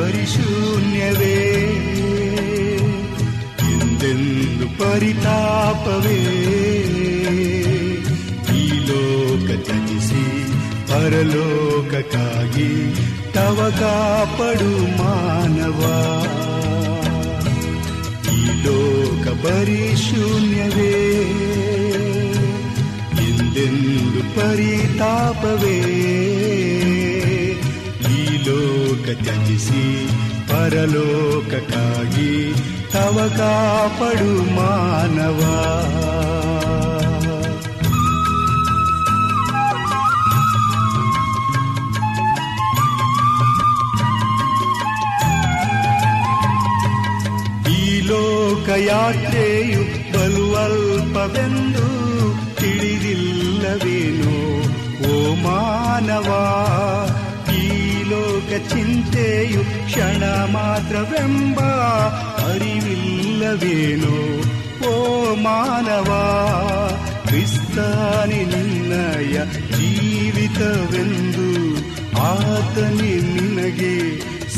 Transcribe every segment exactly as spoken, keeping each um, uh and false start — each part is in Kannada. ಪರಿಶೂನ್ಯವೇ ಎಂದೆಂದು ಪರಿತಾಪವೇ, ಈ ಲೋಕ ತ್ಯಜಿಸಿ ಪರಲೋಕಕ್ಕಾಗಿ ತವ ಕಾಪಡು ಮಾನವ. ಈ ಲೋಕ ಪರಿಶೂನ್ಯವೇ ಎಂದೆಂದು ಪರಿತಾಪವೇ, ಲೋಕ ತ್ಯಜಿಸಿ ಪರಲೋಕಕ್ಕಾಗಿ ತವ ಕಾಪಡು ಮಾನವ. ಈ ಲೋಕಯಾತ್ರೆಯು ಬಲು ಅಲ್ಪವೆಂದು ತಿಳಿದಿಲ್ಲವೇನೋ ಓ ಮಾನವ. ಲೋಕ ಚಿಂತೆಯು ಕ್ಷಣ ಮಾತ್ರವೆಂಬ ಅರಿವಿಲ್ಲವೇನೋ ಓ ಮಾನವ. ಕ್ರಿಸ್ತನೇ ನಿನ್ನಯ ಜೀವಿತವೆಂದು, ಆತನೇ ನಿನಗೆ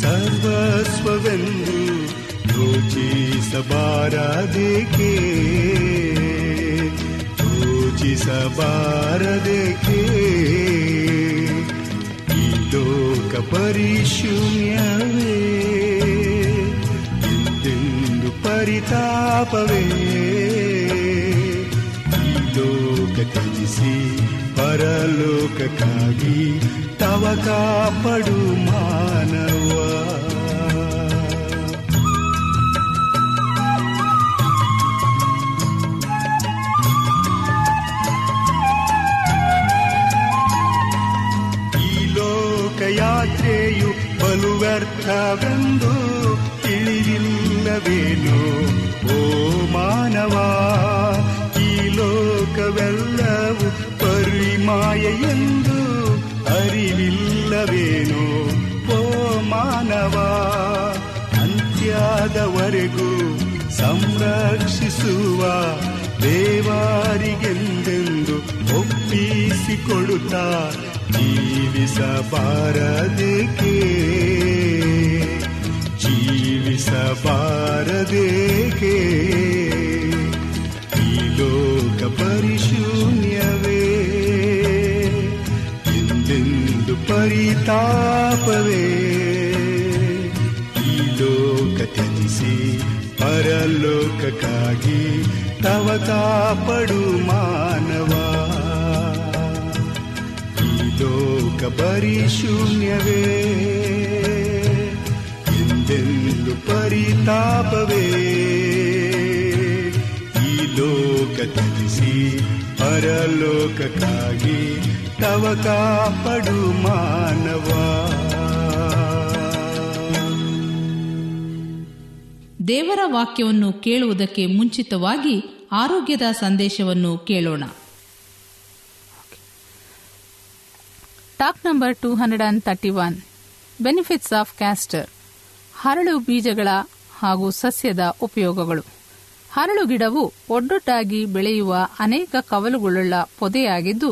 ಸರ್ವಸ್ವವೆಂದು ಯೋಚಿಸಬಾರದೇಕೆ, ಯೋಚಿಸಬಾರದೇಕೆ. ಲೋಕ ಪರಿಶೂನ್ಯವೇ ಎಂದೆಂದು ಪರಿತಾಪವೇ, ಈ ಲೋಕ ತ್ಯಜಿಸಿ ಪರಲೋಕಕ್ಕಾಗಿ ತವ ಕಾಪಡು ಮಾನವ. ಯಾತ್ರೆಯು ಬಲು ವ್ಯರ್ಥವೆಂದು ತಿಳಿದಿಲ್ಲವೇನೋ ಓ ಮಾನವ. ಈ ಲೋಕವೆಲ್ಲವೂ ಪರಿಮಾಯೆಂದು ಅರಿವಿಲ್ಲವೇನೋ ಓ ಮಾನವ. ಅಂತ್ಯದವರೆಗೂ ಸಂರಕ್ಷಿಸುವ ದೇವರಿಗೆಂದೆಂದು ಒಪ್ಪಿಸಿಕೊಡುತ್ತಾ ಜೀವಿಸಬಾರದೇಕೆ, ಜೀವಿಸಬಾರದೇಕೆ. ಈ ಲೋಕ ಪರಿಶೂನ್ಯವೇ ಎಂದೆಂದು ಪರಿತಾಪವೇ, ಈ ಲೋಕ ತ್ಯಜಿಸಿ ಪರಲೋಕಕ್ಕಾಗಿ ತವ ಕಾಪಡು ಮಾನವ. ಲೋಕ ಪರಿಶೂನ್ಯವೇ ಎಂದೆಂದು ಪರಿತಾಪವೇ, ಈ ಲೋಕ ತ್ಯಜಿಸಿ ಪರಲೋಕಕ್ಕಾಗಿ ತವ ಕಾಪಡು ಮಾನವ. ದೇವರ ವಾಕ್ಯವನ್ನು ಕೇಳುವುದಕ್ಕೆ ಮುಂಚಿತವಾಗಿ ಆರೋಗ್ಯದ ಸಂದೇಶವನ್ನು ಕೇಳೋಣ. Talk number two hundred and thirty one, benefits of castor. ಹರಳು ಬೀಜಗಳ ಹಾಗೂ ಸಸ್ಯದ ಉಪಯೋಗಗಳು. ಹರಳು ಗಿಡವು ಒಡ್ಡೊಟ್ಟಾಗಿ ಬೆಳೆಯುವ ಅನೇಕ ಕವಲುಗಳುಳ್ಳ ಪೊದೆಯಾಗಿದ್ದು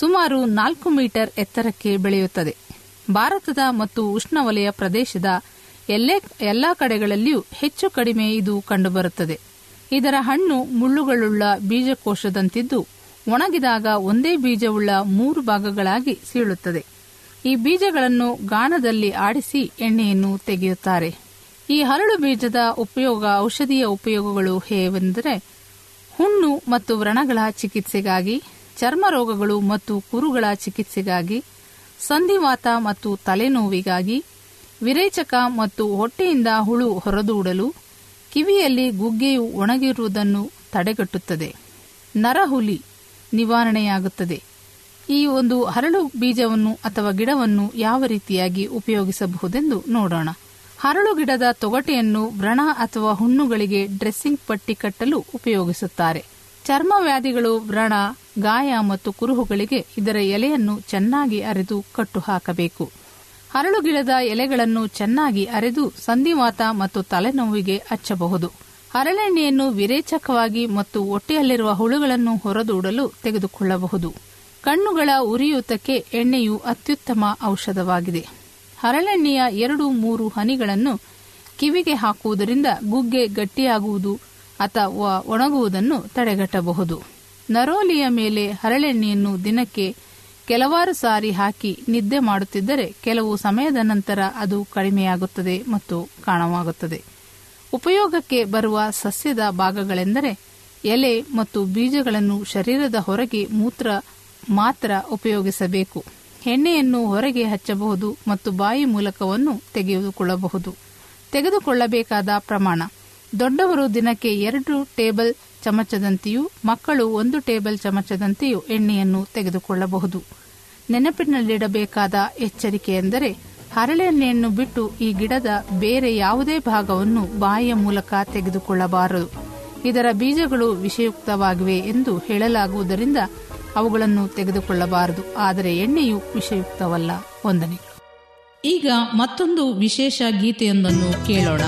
ಸುಮಾರು ನಾಲ್ಕು ಮೀಟರ್ ಎತ್ತರಕ್ಕೆ ಬೆಳೆಯುತ್ತದೆ. ಭಾರತದ ಮತ್ತು ಉಷ್ಣವಲಯ ಪ್ರದೇಶದ ಎಲ್ಲೇ ಎಲ್ಲ ಕಡೆಗಳಲ್ಲಿಯೂ ಹೆಚ್ಚು ಕಡಿಮೆ ಇದು ಕಂಡುಬರುತ್ತದೆ. ಇದರ ಹಣ್ಣು ಮುಳ್ಳುಗಳುಳ್ಳ ಬೀಜಕೋಶದಂತಿದ್ದು ಒಣಗಿದಾಗ ಒಂದೇ ಬೀಜವುಳ್ಳ ಮೂರು ಭಾಗಗಳಾಗಿ ಸೀಳುತ್ತದೆ. ಈ ಬೀಜಗಳನ್ನು ಗಾಣದಲ್ಲಿ ಆಡಿಸಿ ಎಣ್ಣೆಯನ್ನು ತೆಗೆಯುತ್ತಾರೆ. ಈ ಹರಳು ಬೀಜದ ಉಪಯೋಗ ಔಷಧೀಯ ಉಪಯೋಗಗಳು ಹೇವೆಂದರೆ ಹುಣ್ಣು ಮತ್ತು ವ್ರಣಗಳ ಚಿಕಿತ್ಸೆಗಾಗಿ, ಚರ್ಮ ರೋಗಗಳು ಮತ್ತು ಕುರುಗಳ ಚಿಕಿತ್ಸೆಗಾಗಿ, ಸಂಧಿವಾತ ಮತ್ತು ತಲೆನೋವಿಗಾಗಿ, ವಿರೇಚಕ ಮತ್ತು ಹೊಟ್ಟೆಯಿಂದ ಹುಳು ಹೊರದೂಡಲು, ಕಿವಿಯಲ್ಲಿ ಗುಗ್ಗೆಯು ಒಣಗಿರುವುದನ್ನು ತಡೆಗಟ್ಟುತ್ತದೆ, ನರಹುಲಿ ನಿವಾರಣೆಯಾಗುತ್ತದೆ. ಈ ಒಂದು ಹರಳು ಬೀಜವನ್ನು ಅಥವಾ ಗಿಡವನ್ನು ಯಾವ ರೀತಿಯಾಗಿ ಉಪಯೋಗಿಸಬಹುದೆಂದು ನೋಡೋಣ. ಹರಳು ಗಿಡದ ತೊಗಟೆಯನ್ನು ವ್ರಣ ಅಥವಾ ಹುಣ್ಣುಗಳಿಗೆ ಡ್ರೆಸ್ಸಿಂಗ್ ಪಟ್ಟಿ ಕಟ್ಟಲು ಉಪಯೋಗಿಸುತ್ತಾರೆ. ಚರ್ಮ ವ್ಯಾಧಿಗಳು, ವ್ರಣ, ಗಾಯ ಮತ್ತು ಕುರುಹುಗಳಿಗೆ ಇದರ ಎಲೆಯನ್ನು ಚೆನ್ನಾಗಿ ಅರೆದು ಕಟ್ಟು ಹಾಕಬೇಕು. ಹರಳು ಗಿಡದ ಎಲೆಗಳನ್ನು ಚೆನ್ನಾಗಿ ಅರೆದು ಸಂಧಿವಾತ ಮತ್ತು ತಲೆನೋವಿಗೆ ಹಚ್ಚಬಹುದು. ಹರಳೆಣ್ಣೆಯನ್ನು ವಿರೇಚಕವಾಗಿ ಮತ್ತು ಹೊಟ್ಟೆಯಲ್ಲಿರುವ ಹುಳುಗಳನ್ನು ಹೊರದೂಡಲು ತೆಗೆದುಕೊಳ್ಳಬಹುದು. ಕಣ್ಣುಗಳ ಉರಿಯೂತಕ್ಕೆ ಎಣ್ಣೆಯು ಅತ್ಯುತ್ತಮ ಔಷಧವಾಗಿದೆ. ಹರಳೆಣ್ಣೆಯ ಎರಡು ಮೂರು ಹನಿಗಳನ್ನು ಕಿವಿಗೆ ಹಾಕುವುದರಿಂದ ಗುಗ್ಗೆ ಗಟ್ಟಿಯಾಗುವುದು ಅಥವಾ ಒಣಗುವುದನ್ನು ತಡೆಗಟ್ಟಬಹುದು. ನರೋಲಿಯ ಮೇಲೆ ಹರಳೆಣ್ಣೆಯನ್ನು ದಿನಕ್ಕೆ ಕೆಲವಾರು ಸಾರಿ ಹಾಕಿ ನಿದ್ದೆ ಮಾಡುತ್ತಿದ್ದರೆ ಕೆಲವು ಸಮಯದ ನಂತರ ಅದು ಕಡಿಮೆಯಾಗುತ್ತದೆ ಮತ್ತು ಕಾಣವಾಗುತ್ತದೆ. ಉಪಯೋಗಕ್ಕೆ ಬರುವ ಸಸ್ಯದ ಭಾಗಗಳೆಂದರೆ ಎಲೆ ಮತ್ತು ಬೀಜಗಳನ್ನು ಶರೀರದ ಹೊರಗೆ ಮೂತ್ರ ಮಾತ್ರ ಉಪಯೋಗಿಸಬೇಕು. ಎಣ್ಣೆಯನ್ನು ಹೊರಗೆ ಹಚ್ಚಬಹುದು ಮತ್ತು ಬಾಯಿ ಮೂಲಕವನ್ನು ತೆಗೆದುಕೊಳ್ಳಬಹುದು. ತೆಗೆದುಕೊಳ್ಳಬೇಕಾದ ಪ್ರಮಾಣ: ದೊಡ್ಡವರು ದಿನಕ್ಕೆ ಎರಡು ಟೇಬಲ್ ಚಮಚದಂತೆಯೂ ಮಕ್ಕಳು ಒಂದು ಟೇಬಲ್ ಚಮಚದಂತೆಯೂ ಎಣ್ಣೆಯನ್ನು ತೆಗೆದುಕೊಳ್ಳಬಹುದು. ನೆನಪಿನಲ್ಲಿಡಬೇಕಾದ ಎಚ್ಚರಿಕೆಯೆಂದರೆ ಹರಳೆಣ್ಣೆಯನ್ನು ಬಿಟ್ಟು ಈ ಗಿಡದ ಬೇರೆ ಯಾವುದೇ ಭಾಗವನ್ನು ಬಾಯಿಯ ಮೂಲಕ ತೆಗೆದುಕೊಳ್ಳಬಾರದು. ಇದರ ಬೀಜಗಳು ವಿಷಯುಕ್ತವಾಗಿವೆ ಎಂದು ಹೇಳಲಾಗುವುದರಿಂದ ಅವುಗಳನ್ನು ತೆಗೆದುಕೊಳ್ಳಬಾರದು, ಆದರೆ ಎಣ್ಣೆಯು ವಿಷಯುಕ್ತವಲ್ಲ. ಒಂದನೇ, ಈಗ ಮತ್ತೊಂದು ವಿಶೇಷ ಗೀತೆಯೊಂದನ್ನು ಕೇಳೋಣ.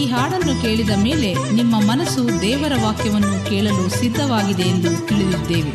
ಈ ಹಾಡನ್ನು ಕೇಳಿದ ಮೇಲೆ ನಿಮ್ಮ ಮನಸ್ಸು ದೇವರ ವಾಕ್ಯವನ್ನು ಕೇಳಲು ಸಿದ್ಧವಾಗಿದೆ ಎಂದು ತಿಳಿದಿದ್ದೇವೆ.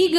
ಈಗ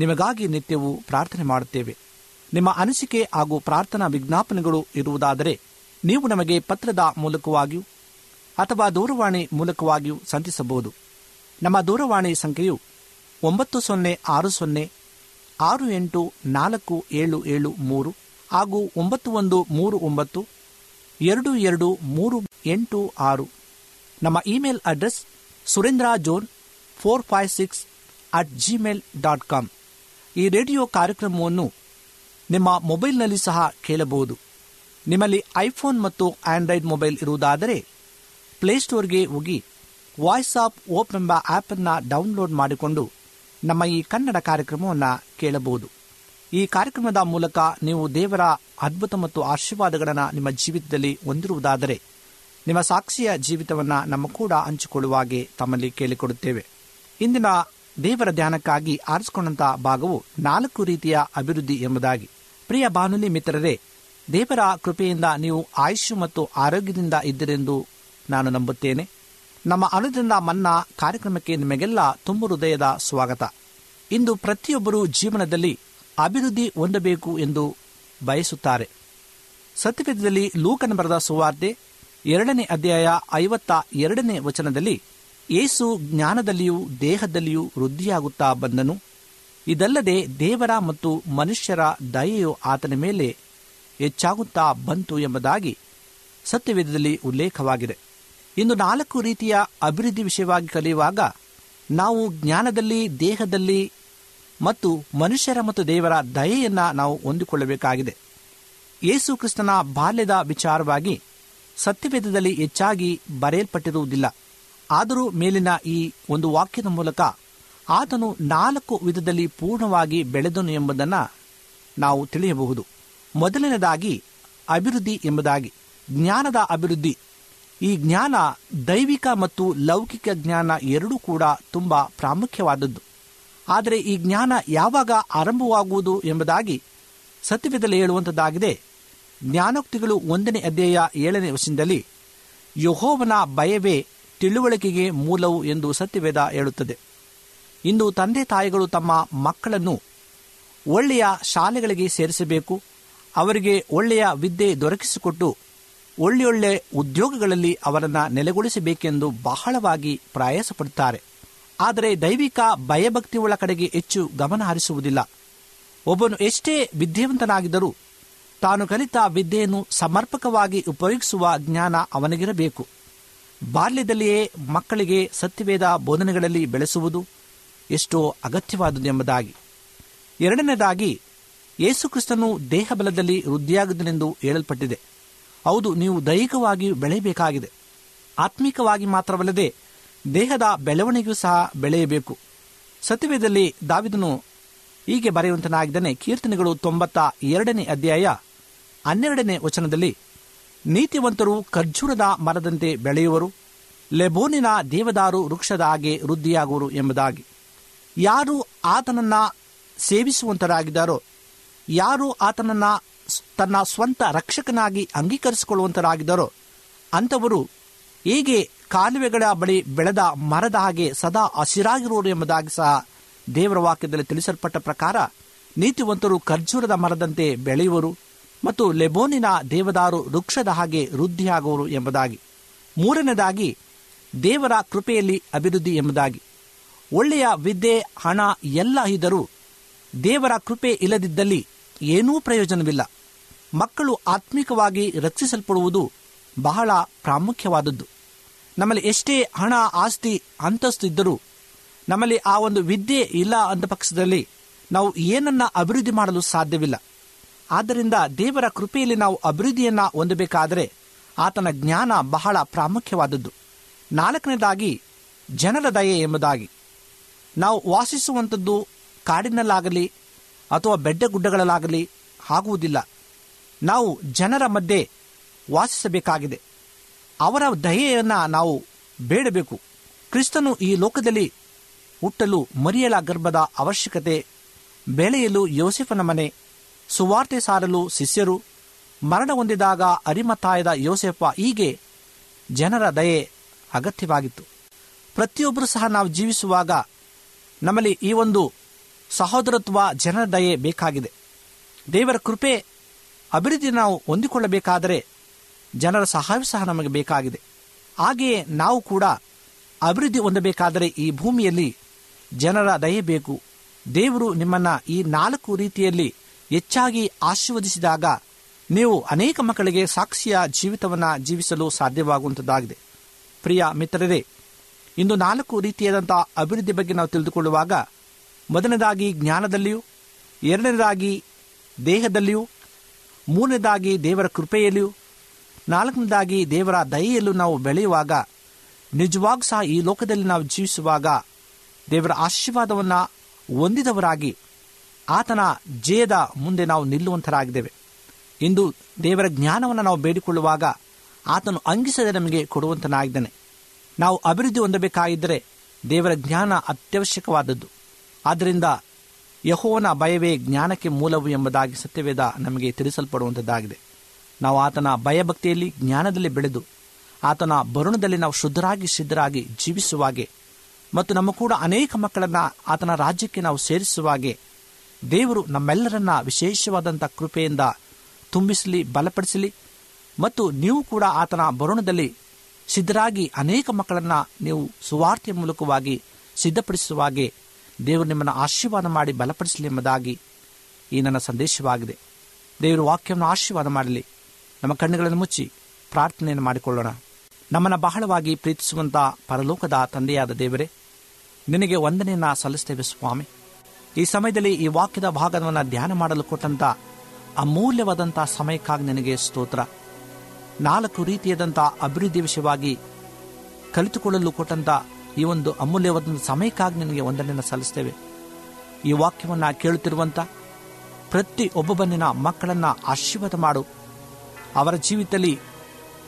ನಿಮಗಾಗಿ ನಿತ್ಯವೂ ಪ್ರಾರ್ಥನೆ ಮಾಡುತ್ತೇವೆ. ನಿಮ್ಮ ಅನಿಸಿಕೆ ಹಾಗೂ ಪ್ರಾರ್ಥನಾ ವಿಜ್ಞಾಪನೆಗಳು ಇರುವುದಾದರೆ ನೀವು ನಮಗೆ ಪತ್ರದ ಮೂಲಕವಾಗಿಯೂ ಅಥವಾ ದೂರವಾಣಿ ಮೂಲಕವಾಗಿಯೂ ಸಂತಿಸಬಹುದು. ನಮ್ಮ ದೂರವಾಣಿ ಸಂಖ್ಯೆಯು ಒಂಬತ್ತು ಸೊನ್ನೆ ಆರು ಸೊನ್ನೆ ಆರು ಎಂಟು ನಾಲ್ಕು ಏಳು ಏಳು ಮೂರು ಹಾಗೂ ಒಂಬತ್ತು ಒಂದು ಮೂರು ಒಂಬತ್ತು ಎರಡು ಎರಡು ಮೂರು ಎಂಟು ಆರು. ನಮ್ಮ email address Surendra john four five six at gmail dot com. ಈ ರೇಡಿಯೋ ಕಾರ್ಯಕ್ರಮವನ್ನು ನಿಮ್ಮ ಮೊಬೈಲ್ನಲ್ಲಿ ಸಹ ಕೇಳಬಹುದು. ನಿಮ್ಮಲ್ಲಿ ಐಫೋನ್ ಮತ್ತು ಆಂಡ್ರಾಯ್ಡ್ ಮೊಬೈಲ್ ಇರುವುದಾದರೆ ಪ್ಲೇಸ್ಟೋರ್ಗೆ ಹೋಗಿ ವಾಯ್ಸ್ ಆಫ್ ಹೋಪ್ ಎಂಬ ಆ್ಯಪನ್ನು ಡೌನ್ಲೋಡ್ ಮಾಡಿಕೊಂಡು ನಮ್ಮ ಈ ಕನ್ನಡ ಕಾರ್ಯಕ್ರಮವನ್ನು ಕೇಳಬಹುದು. ಈ ಕಾರ್ಯಕ್ರಮದ ಮೂಲಕ ನೀವು ದೇವರ ಅದ್ಭುತ ಮತ್ತು ಆಶೀರ್ವಾದಗಳನ್ನು ನಿಮ್ಮ ಜೀವಿತದಲ್ಲಿ ಹೊಂದಿರುವುದಾದರೆ ನಿಮ್ಮ ಸಾಕ್ಷಿಯ ಜೀವಿತವನ್ನು ನಮ್ಮ ಕೂಡ ಹಂಚಿಕೊಳ್ಳುವ ಹಾಗೆ ತಮ್ಮಲ್ಲಿ ಕೇಳಿಕೊಡುತ್ತೇವೆ. ಇಂದಿನ ದೇವರ ಧ್ಯಾನಕ್ಕಾಗಿ ಆರಿಸಿಕೊಂಡಂಥ ಭಾಗವು ನಾಲ್ಕು ರೀತಿಯ ಅಭಿವೃದ್ಧಿ ಎಂಬುದಾಗಿ. ಪ್ರಿಯ ಬಾನುಲಿ ಮಿತ್ರರೇ, ದೇವರ ಕೃಪೆಯಿಂದ ನೀವು ಆಯುಷ್ ಮತ್ತು ಆರೋಗ್ಯದಿಂದ ಇದ್ದಿರೆಂದು ನಾನು ನಂಬುತ್ತೇನೆ. ನಮ್ಮ ಅನುದಿನ ಮನ್ನಾ ಕಾರ್ಯಕ್ರಮಕ್ಕೆ ನಿಮಗೆಲ್ಲ ತುಂಬ ಹೃದಯದ ಸ್ವಾಗತ. ಇಂದು ಪ್ರತಿಯೊಬ್ಬರೂ ಜೀವನದಲ್ಲಿ ಅಭಿವೃದ್ಧಿ ಹೊಂದಬೇಕು ಎಂದು ಬಯಸುತ್ತಾರೆ. ಸತ್ಯವೇದದಲ್ಲಿ ಲೂಕನ ಬರೆದ ಸುವಾರ್ತೆ ಎರಡನೇ ಅಧ್ಯಾಯ ಐವತ್ತ ಎರಡನೇ ವಚನದಲ್ಲಿ ಯೇಸು ಜ್ಞಾನದಲ್ಲಿಯೂ ದೇಹದಲ್ಲಿಯೂ ವೃದ್ಧಿಯಾಗುತ್ತಾ ಬಂದನು, ಇದಲ್ಲದೆ ದೇವರ ಮತ್ತು ಮನುಷ್ಯರ ದಯೆಯು ಆತನ ಮೇಲೆ ಹೆಚ್ಚಾಗುತ್ತಾ ಬಂತು ಎಂಬುದಾಗಿ ಸತ್ಯವೇದದಲ್ಲಿ ಉಲ್ಲೇಖವಾಗಿದೆ. ಇಂದು ನಾಲ್ಕು ರೀತಿಯ ಅಭಿವೃದ್ಧಿ ವಿಷಯವಾಗಿ ಕಲಿಯುವಾಗ ನಾವು ಜ್ಞಾನದಲ್ಲಿ, ದೇಹದಲ್ಲಿ ಮತ್ತು ಮನುಷ್ಯರ ಮತ್ತು ದೇವರ ದಯೆಯನ್ನು ನಾವು ಹೊಂದಿಕೊಳ್ಳಬೇಕಾಗಿದೆ. ಯೇಸು ಕ್ರಿಸ್ತನ ಬಾಲ್ಯದ ವಿಚಾರವಾಗಿ ಸತ್ಯವೇದದಲ್ಲಿ ಹೆಚ್ಚಾಗಿ ಬರೆಯಲ್ಪಟ್ಟಿರುವುದಿಲ್ಲ. ಆದರೂ ಮೇಲಿನ ಈ ಒಂದು ವಾಕ್ಯದ ಮೂಲಕ ಆತನು ನಾಲ್ಕು ವಿಧದಲ್ಲಿ ಪೂರ್ಣವಾಗಿ ಬೆಳೆದನು ಎಂಬುದನ್ನು ನಾವು ತಿಳಿಯಬಹುದು. ಮೊದಲನೇದಾಗಿ ಅಭಿವೃದ್ಧಿ ಎಂಬುದಾಗಿ ಜ್ಞಾನದ ಅಭಿವೃದ್ಧಿ. ಈ ಜ್ಞಾನ ದೈವಿಕ ಮತ್ತು ಲೌಕಿಕ ಜ್ಞಾನ ಎರಡೂ ಕೂಡ ತುಂಬ ಪ್ರಾಮುಖ್ಯವಾದದ್ದು. ಆದರೆ ಈ ಜ್ಞಾನ ಯಾವಾಗ ಆರಂಭವಾಗುವುದು ಎಂಬುದಾಗಿ ಸತ್ಯವೇದದಲ್ಲಿ ಹೇಳುವಂಥದ್ದಾಗಿದೆ. ಜ್ಞಾನೋಕ್ತಿಗಳು ಒಂದನೇ ಅಧ್ಯಾಯ ಏಳನೇ ವಚನದಲ್ಲಿ ಯೆಹೋವನ ಭಯವೇ ತಿಳುವಳಿಕೆಗೆ ಮೂಲವು ಎಂದು ಸತ್ಯವೇದ ಹೇಳುತ್ತದೆ. ಇಂದು ತಂದೆ ತಾಯಿಗಳು ತಮ್ಮ ಮಕ್ಕಳನ್ನು ಒಳ್ಳೆಯ ಶಾಲೆಗಳಿಗೆ ಸೇರಿಸಬೇಕು, ಅವರಿಗೆ ಒಳ್ಳೆಯ ವಿದ್ಯೆ ದೊರಕಿಸಿಕೊಟ್ಟು ಒಳ್ಳೊಳ್ಳೆ ಉದ್ಯೋಗಗಳಲ್ಲಿ ಅವರನ್ನು ನೆಲೆಗೊಳಿಸಬೇಕೆಂದು ಬಹಳವಾಗಿ ಪ್ರಯಾಸ ಪಡುತ್ತಾರೆ. ಆದರೆ ದೈವಿಕ ಭಯಭಕ್ತಿಗಳ ಕಡೆಗೆ ಹೆಚ್ಚು ಗಮನ ಹರಿಸುವುದಿಲ್ಲ. ಒಬ್ಬನು ಎಷ್ಟೇ ವಿದ್ಯಾವಂತನಾಗಿದ್ದರೂ ತಾನು ಕಲಿತ ವಿದ್ಯೆಯನ್ನು ಸಮರ್ಪಕವಾಗಿ ಉಪಯೋಗಿಸುವ ಜ್ಞಾನ ಅವನಿಗಿರಬೇಕು. ಬಾಲ್ಯದಲ್ಲಿಯೇ ಮಕ್ಕಳಿಗೆ ಸತ್ಯವೇದ ಬೋಧನೆಗಳಲ್ಲಿ ಬೆಳೆಸುವುದು ಎಷ್ಟೋ ಅಗತ್ಯವಾದುದು ಎಂಬುದಾಗಿ. ಎರಡನೇದಾಗಿ ಯೇಸುಕ್ರಿಸ್ತನು ದೇಹಬಲದಲ್ಲಿ ವೃದ್ಧಿಯಾಗುವುದೆಂದು ಹೇಳಲ್ಪಟ್ಟಿದೆ. ಹೌದು, ನೀವು ದೈಹಿಕವಾಗಿ ಬೆಳೆಯಬೇಕಾಗಿದೆ. ಆತ್ಮಿಕವಾಗಿ ಮಾತ್ರವಲ್ಲದೆ ದೇಹದ ಬೆಳವಣಿಗೆಯೂ ಸಹ ಬೆಳೆಯಬೇಕು. ಸತ್ಯವೇದದಲ್ಲಿ ದಾವಿದನು ಹೀಗೆ ಬರೆಯುವಂತನಾಗಿದ್ದಾನೆ. ಕೀರ್ತನೆಗಳು ತೊಂಬತ್ತ ಎರಡನೇ ಅಧ್ಯಾಯ ಹನ್ನೆರಡನೇ ವಚನದಲ್ಲಿ ನೀತಿವಂತರು ಖರ್ಜೂರದ ಮರದಂತೆ ಬೆಳೆಯುವರು, ಲೆಬೋನಿನ ದೇವದಾರು ವೃಕ್ಷದ ಹಾಗೆ ವೃದ್ಧಿಯಾಗುವರು ಎಂಬುದಾಗಿ. ಯಾರು ಆತನನ್ನು ಸೇವಿಸುವಂತರಾಗಿದ್ದಾರೋ, ಯಾರು ಆತನನ್ನು ತನ್ನ ಸ್ವಂತ ರಕ್ಷಕನಾಗಿ ಅಂಗೀಕರಿಸಿಕೊಳ್ಳುವಂತರಾಗಿದ್ದಾರೋ ಅಂಥವರು ಹೀಗೆ ಕಾಲುವೆಗಳ ಬಳಿ ಬೆಳೆದ ಮರದ ಹಾಗೆ ಸದಾ ಹಸಿರಾಗಿರುವರು ಎಂಬುದಾಗಿ ಸಹ ದೇವರ ವಾಕ್ಯದಲ್ಲಿ ತಿಳಿಸಲ್ಪಟ್ಟ ಪ್ರಕಾರ ನೀತಿವಂತರು ಖರ್ಜೂರದ ಮರದಂತೆ ಬೆಳೆಯುವರು ಮತ್ತು ಲೆಬೋನಿನ ದೇವದಾರು ವೃಕ್ಷದ ಹಾಗೆ ವೃದ್ಧಿಯಾಗುವರು ಎಂಬುದಾಗಿ. ಮೂರನೇದಾಗಿ ದೇವರ ಕೃಪೆಯಲ್ಲಿ ಅಭಿವೃದ್ಧಿ ಎಂಬುದಾಗಿ. ಒಳ್ಳೆಯ ವಿದ್ಯೆ, ಹಣ ಎಲ್ಲ ಇದ್ದರೂ ದೇವರ ಕೃಪೆ ಇಲ್ಲದಿದ್ದಲ್ಲಿ ಏನೂ ಪ್ರಯೋಜನವಿಲ್ಲ. ಮಕ್ಕಳು ಆತ್ಮಿಕವಾಗಿ ರಕ್ಷಿಸಲ್ಪಡುವುದು ಬಹಳ ಪ್ರಾಮುಖ್ಯವಾದದ್ದು. ನಮ್ಮಲ್ಲಿ ಎಷ್ಟೇ ಹಣ, ಆಸ್ತಿ, ಅಂತಸ್ತು ಇದ್ದರೂ ನಮ್ಮಲ್ಲಿ ಆ ಒಂದು ವಿದ್ಯೆ ಇಲ್ಲ ಅಂದ ಪಕ್ಷದಲ್ಲಿ ನಾವು ಏನನ್ನ ಅಭಿವೃದ್ಧಿ ಮಾಡಲು ಸಾಧ್ಯವಿಲ್ಲ. ಆದ್ದರಿಂದ ದೇವರ ಕೃಪೆಯಲ್ಲಿ ನಾವು ಅಭಿವೃದ್ಧಿಯನ್ನು ಹೊಂದಬೇಕಾದರೆ ಆತನ ಜ್ಞಾನ ಬಹಳ ಪ್ರಾಮುಖ್ಯವಾದದ್ದು. ನಾಲ್ಕನೇದಾಗಿ ಜನರ ದಯೆ ಎಂಬುದಾಗಿ. ನಾವು ವಾಸಿಸುವಂಥದ್ದು ಕಾಡಿನಲ್ಲಾಗಲಿ ಅಥವಾ ಬೆಟ್ಟಗುಡ್ಡಗಳಲ್ಲಾಗಲಿ ಆಗುವುದಿಲ್ಲ. ನಾವು ಜನರ ಮಧ್ಯೆ ವಾಸಿಸಬೇಕಾಗಿದೆ. ಅವರ ದಯೆಯನ್ನು ನಾವು ಬೇಡಬೇಕು. ಕ್ರಿಸ್ತನು ಈ ಲೋಕದಲ್ಲಿ ಹುಟ್ಟಲು ಮರಿಯಳ ಗರ್ಭದ ಅವಶ್ಯಕತೆ, ಬೆಳೆಯಲು ಯೋಸೆಫನ ಮನೆ, ಸುವಾರ್ತೆ ಸಾರಲು ಶಿಷ್ಯರು, ಮರಣ ಹೊಂದಿದಾಗ ಅರಿಮತಾಯದ ಯೋಸೆಫ, ಹೀಗೆ ಜನರ ದಯೆ ಅಗತ್ಯವಾಗಿತ್ತು. ಪ್ರತಿಯೊಬ್ಬರು ಸಹ ನಾವು ಜೀವಿಸುವಾಗ ನಮ್ಮಲ್ಲಿ ಈ ಒಂದು ಸಹೋದರತ್ವ, ಜನರ ದಯೆ ಬೇಕಾಗಿದೆ. ದೇವರ ಕೃಪೆ, ಅಭಿವೃದ್ಧಿ ನಾವು ಹೊಂದಿಕೊಳ್ಳಬೇಕಾದರೆ ಜನರ ಸಹಾಯ ಸಹ ನಮಗೆ ಬೇಕಾಗಿದೆ. ಹಾಗೆಯೇ ನಾವು ಕೂಡ ಅಭಿವೃದ್ಧಿ ಹೊಂದಬೇಕಾದರೆ ಈ ಭೂಮಿಯಲ್ಲಿ ಜನರ ದಯೆ ಬೇಕು. ದೇವರು ನಿಮ್ಮನ್ನು ಈ ನಾಲ್ಕು ರೀತಿಯಲ್ಲಿ ಹೆಚ್ಚಾಗಿ ಆಶೀರ್ವದಿಸಿದಾಗ ನೀವು ಅನೇಕ ಮಕ್ಕಳಿಗೆ ಸಾಕ್ಷಿಯ ಜೀವಿತವನ್ನು ಜೀವಿಸಲು ಸಾಧ್ಯವಾಗುವಂಥದ್ದಾಗಿದೆ. ಪ್ರಿಯ ಮಿತ್ರರೇ, ಇಂದು ನಾಲ್ಕು ರೀತಿಯಾದಂಥ ಅಭಿವೃದ್ಧಿ ಬಗ್ಗೆ ನಾವು ತಿಳಿದುಕೊಳ್ಳುವಾಗ, ಮೊದಲನೇದಾಗಿ ಜ್ಞಾನದಲ್ಲಿಯೂ, ಎರಡನೇದಾಗಿ ದೇಹದಲ್ಲಿಯೂ, ಮೂರನೇದಾಗಿ ದೇವರ ಕೃಪೆಯಲ್ಲಿಯೂ, ನಾಲ್ಕನೇದಾಗಿ ದೇವರ ದಯೆಯಲ್ಲೂ ನಾವು ಬೆಳೆಯುವಾಗ, ನಿಜವಾಗೂ ಸಹ ಈ ಲೋಕದಲ್ಲಿ ನಾವು ಜೀವಿಸುವಾಗ ದೇವರ ಆಶೀರ್ವಾದವನ್ನು ಹೊಂದಿದವರಾಗಿ ಆತನ ಜಯದ ಮುಂದೆ ನಾವು ನಿಲ್ಲುವಂಥರಾಗಿದ್ದೇವೆ. ಇಂದು ದೇವರ ಜ್ಞಾನವನ್ನು ನಾವು ಬೇಡಿಕೊಳ್ಳುವಾಗ ಆತನು ಅಂಗಿಸದೆ ನಮಗೆ ಕೊಡುವಂತನಾಗಿದ್ದಾನೆ. ನಾವು ಅಭಿವೃದ್ಧಿ ಹೊಂದಬೇಕಾಗಿದ್ದರೆ ದೇವರ ಜ್ಞಾನ ಅತ್ಯವಶ್ಯಕವಾದದ್ದು. ಆದ್ದರಿಂದ ಯೆಹೋವನ ಭಯವೇ ಜ್ಞಾನಕ್ಕೆ ಮೂಲವು ಎಂಬುದಾಗಿ ಸತ್ಯವೇದ ನಮಗೆ ತಿಳಿಸಲ್ಪಡುವಂಥದ್ದಾಗಿದೆ. ನಾವು ಆತನ ಭಯಭಕ್ತಿಯಲ್ಲಿ, ಜ್ಞಾನದಲ್ಲಿ ಬೆಳೆದು ಆತನ ಬರುಣದಲ್ಲಿ ನಾವು ಶುದ್ಧರಾಗಿ ಸಿದ್ಧರಾಗಿ ಜೀವಿಸುವಾಗೆ ಮತ್ತು ನಮ್ಮ ಕೂಡ ಅನೇಕ ಮಕ್ಕಳನ್ನು ಆತನ ರಾಜ್ಯಕ್ಕೆ ನಾವು ಸೇರಿಸುವಾಗೆ ದೇವರು ನಮ್ಮೆಲ್ಲರನ್ನ ವಿಶೇಷವಾದಂಥ ಕೃಪೆಯಿಂದ ತುಂಬಿಸಲಿ, ಬಲಪಡಿಸಲಿ. ಮತ್ತು ನೀವು ಕೂಡ ಆತನ ಬರುಣದಲ್ಲಿ ಸಿದ್ಧರಾಗಿ ಅನೇಕ ಮಕ್ಕಳನ್ನು ನೀವು ಸುವಾರ್ತೆಯ ಮೂಲಕವಾಗಿ ಸಿದ್ಧಪಡಿಸುವಾಗೆ ದೇವರು ನಿಮ್ಮನ್ನು ಆಶೀರ್ವಾದ ಮಾಡಿ ಬಲಪಡಿಸಲಿ ಎಂಬುದಾಗಿ ಈ ನನ್ನ ಸಂದೇಶವಾಗಿದೆ. ದೇವರು ವಾಕ್ಯವನ್ನು ಆಶೀರ್ವಾದ ಮಾಡಲಿ. ನಮ್ಮ ಕಣ್ಣುಗಳನ್ನು ಮುಚ್ಚಿ ಪ್ರಾರ್ಥನೆಯನ್ನು ಮಾಡಿಕೊಳ್ಳೋಣ. ನಮ್ಮನ್ನು ಬಹಳವಾಗಿ ಪ್ರೀತಿಸುವಂಥ ಪರಲೋಕದ ತಂದೆಯಾದ ದೇವರೇ, ನಿನಗೆ ವಂದನೆಯನ್ನು ಸಲ್ಲಿಸ್ತೇವೆ ಸ್ವಾಮಿ. ಈ ಸಮಯದಲ್ಲಿ ಈ ವಾಕ್ಯದ ಭಾಗವನ್ನು ಧ್ಯಾನ ಮಾಡಲು ಕೊಟ್ಟಂಥ ಅಮೂಲ್ಯವಾದಂಥ ಸಮಯಕ್ಕಾಗಿ ನಿನಗೆ ಸ್ತೋತ್ರ. ನಾಲ್ಕು ರೀತಿಯಾದಂಥ ಅಭಿವೃದ್ಧಿ ವಿಷಯವಾಗಿ ಕಲಿತುಕೊಳ್ಳಲು ಕೊಟ್ಟಂಥ ಈ ಒಂದು ಅಮೂಲ್ಯವಾದ ಸಮಯಕ್ಕಾಗಿ ನಿನಗೆ ವಂದನೆಯನ್ನು ಸಲ್ಲಿಸ್ತೇವೆ. ಈ ವಾಕ್ಯವನ್ನು ಕೇಳುತ್ತಿರುವಂಥ ಪ್ರತಿ ಒಬ್ಬೊಬ್ಬನಿನ ಮಕ್ಕಳನ್ನು ಆಶೀರ್ವಾದ ಮಾಡು. ಅವರ ಜೀವಿತದಲ್ಲಿ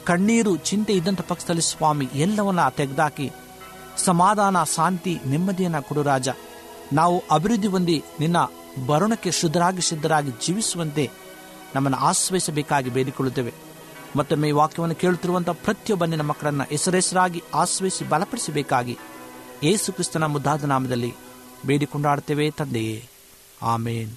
ಕಣ್ಣೀರು, ಚಿಂತೆ ಇದ್ದಂಥ ಪಕ್ಷದಲ್ಲಿ ಸ್ವಾಮಿ ಎಲ್ಲವನ್ನು ತೆಗೆದಾಕಿ ಸಮಾಧಾನ, ಶಾಂತಿ, ನೆಮ್ಮದಿಯನ್ನು ಕೊಡು ರಾಜ. ನಾವು ಅಭಿವೃದ್ಧಿ ಹೊಂದಿ ನಿನ್ನ ಬರುಣಕ್ಕೆ ಶುದ್ಧರಾಗಿ ಸಿದ್ಧರಾಗಿ ಜೀವಿಸುವಂತೆ ನಮ್ಮನ್ನು ಆಶ್ರಯಿಸಬೇಕಾಗಿ ಬೇಡಿಕೊಳ್ಳುತ್ತೇವೆ. ಮತ್ತೊಮ್ಮೆ ಈ ವಾಕ್ಯವನ್ನು ಕೇಳುತ್ತಿರುವಂಥ ಪ್ರತಿಯೊಬ್ಬನ ಮಕ್ಕಳನ್ನು ಹೆಸರೆಸರಾಗಿ ಆಶ್ರಯಿಸಿ ಬಲಪಡಿಸಬೇಕಾಗಿ ಯೇಸು ಕ್ರಿಸ್ತನ ಮುದ್ದಾದ ನಾಮದಲ್ಲಿ ಬೇಡಿಕೊಂಡಾಡ್ತೇವೆ ತಂದೆಯೇ, ಆಮೇನ್.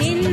ನಿನ್ನ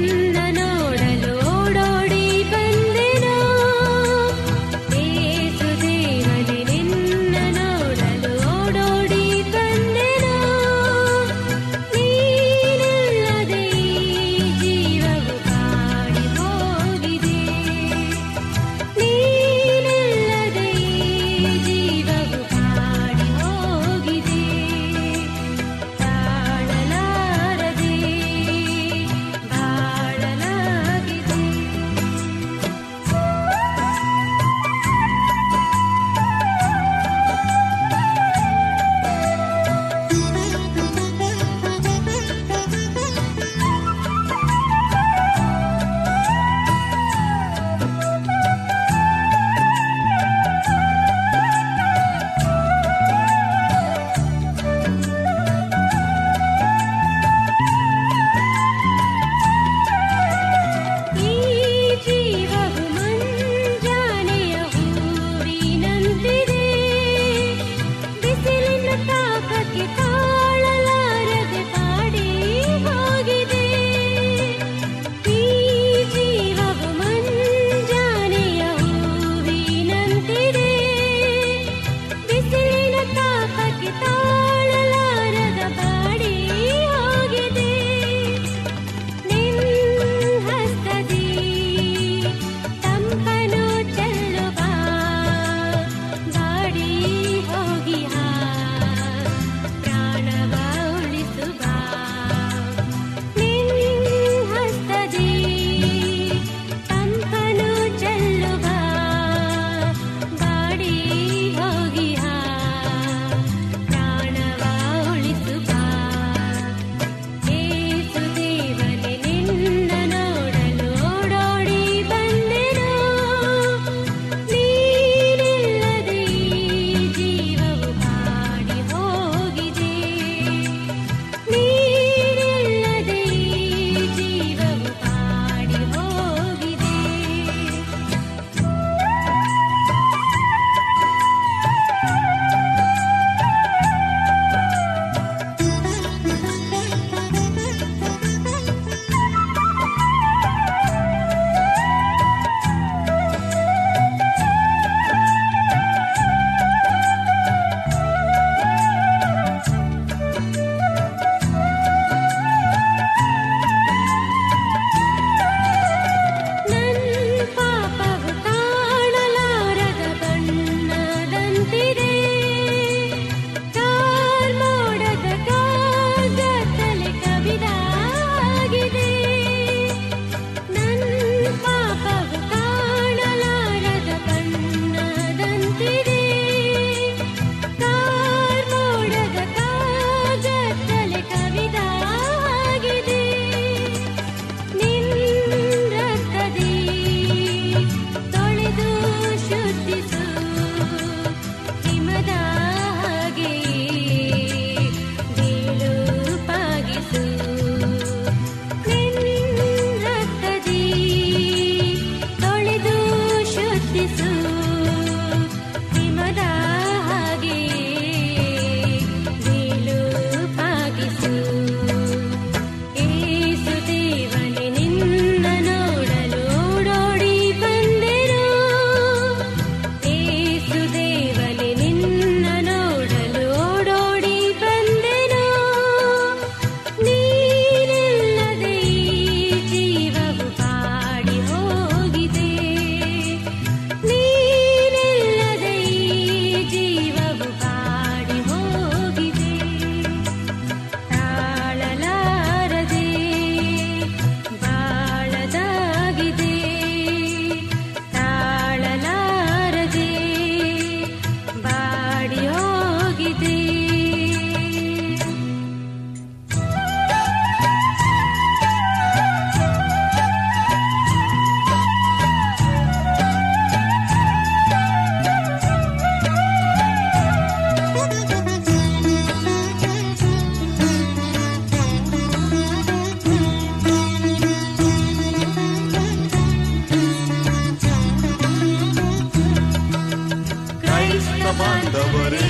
ಬಾಂಧವರೇ,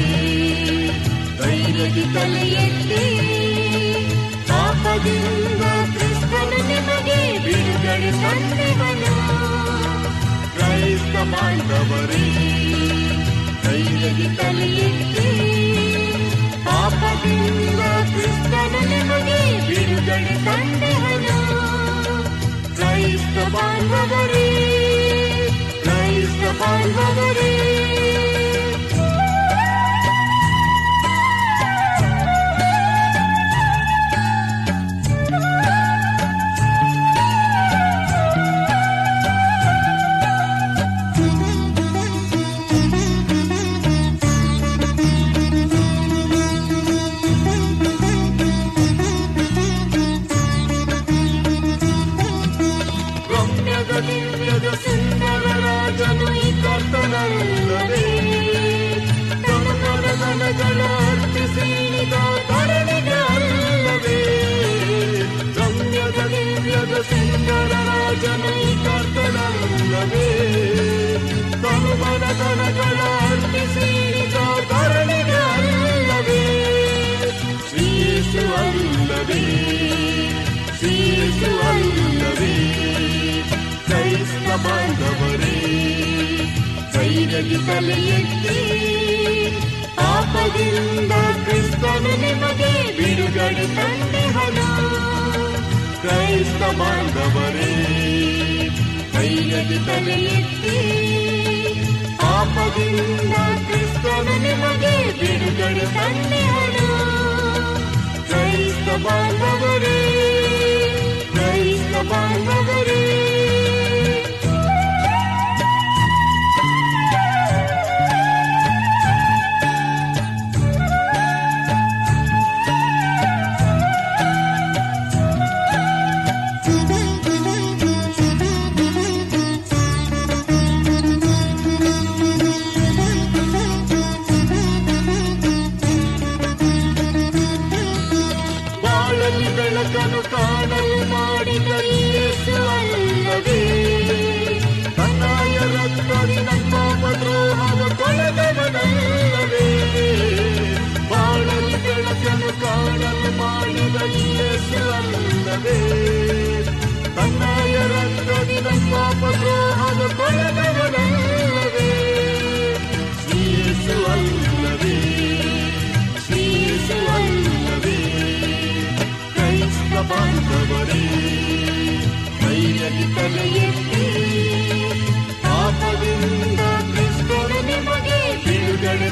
ಧೈರ್ಯದಿ ತಲೆಯೆತ್ತಿ ಪಾಪದಿಂದ ಕ್ರಿಸ್ತನು ನಿಮಗೆ ಬಿಡುಗಡೆ ತಂದಿರುವನು. ಕ್ರೈಸ್ತ ಬಾಂಧವರೇ, ಧೈರ್ಯದಿ ತಲೆಯೆತ್ತಿ ಪಾಪದಿಂದ ಕ್ರಿಸ್ತನು ನಿಮಗೆ ಬಿಡುಗಡೆ ತಂದಿರುವನು. ಕ್ರೈಸ್ತ ಬಾಂಧವರೇ, ಕ್ರೈಸ್ತ ಬಾಂಧವರೇ. ತಲೆಯೆತ್ತಿ ಪಾಪದಿಂದ ಕ್ರಿಸ್ತನು ನಿಮಗೆ ಬಿಡುಗಡೆ ತಂದಿರುವನು. ಕ್ರೈಸ್ತ ಬಾಂಧವರೇ, ಕೈಯಲ್ಲಿ ತಲೆಯೆತ್ತಿ ಪಾಪದಿಂದ ಕ್ರಿಸ್ತನು ನಿಮಗೆ ಬಿಡುಗಡೆ ತಂದಿರುವನು. ಕ್ರೈಸ್ತ ಬಾಂಧವರೇ, ಕ್ರೈಸ್ತ ಬಾಂಧವರೇ.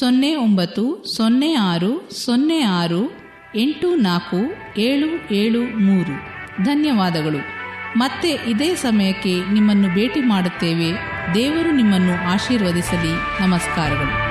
ಸೊನ್ನೆ ಒಂಬತ್ತು ಸೊನ್ನೆ ಆರು ಸೊನ್ನೆ ಆರು ಎಂಟು ನಾಲ್ಕು ಏಳು ಏಳು ಮೂರು. ಧನ್ಯವಾದಗಳು. ಮತ್ತೆ ಇದೇ ಸಮಯಕ್ಕೆ ನಿಮ್ಮನ್ನು ಭೇಟಿ ಮಾಡುತ್ತೇವೆ. ದೇವರು ನಿಮ್ಮನ್ನು ಆಶೀರ್ವದಿಸಲಿ. ನಮಸ್ಕಾರಗಳು.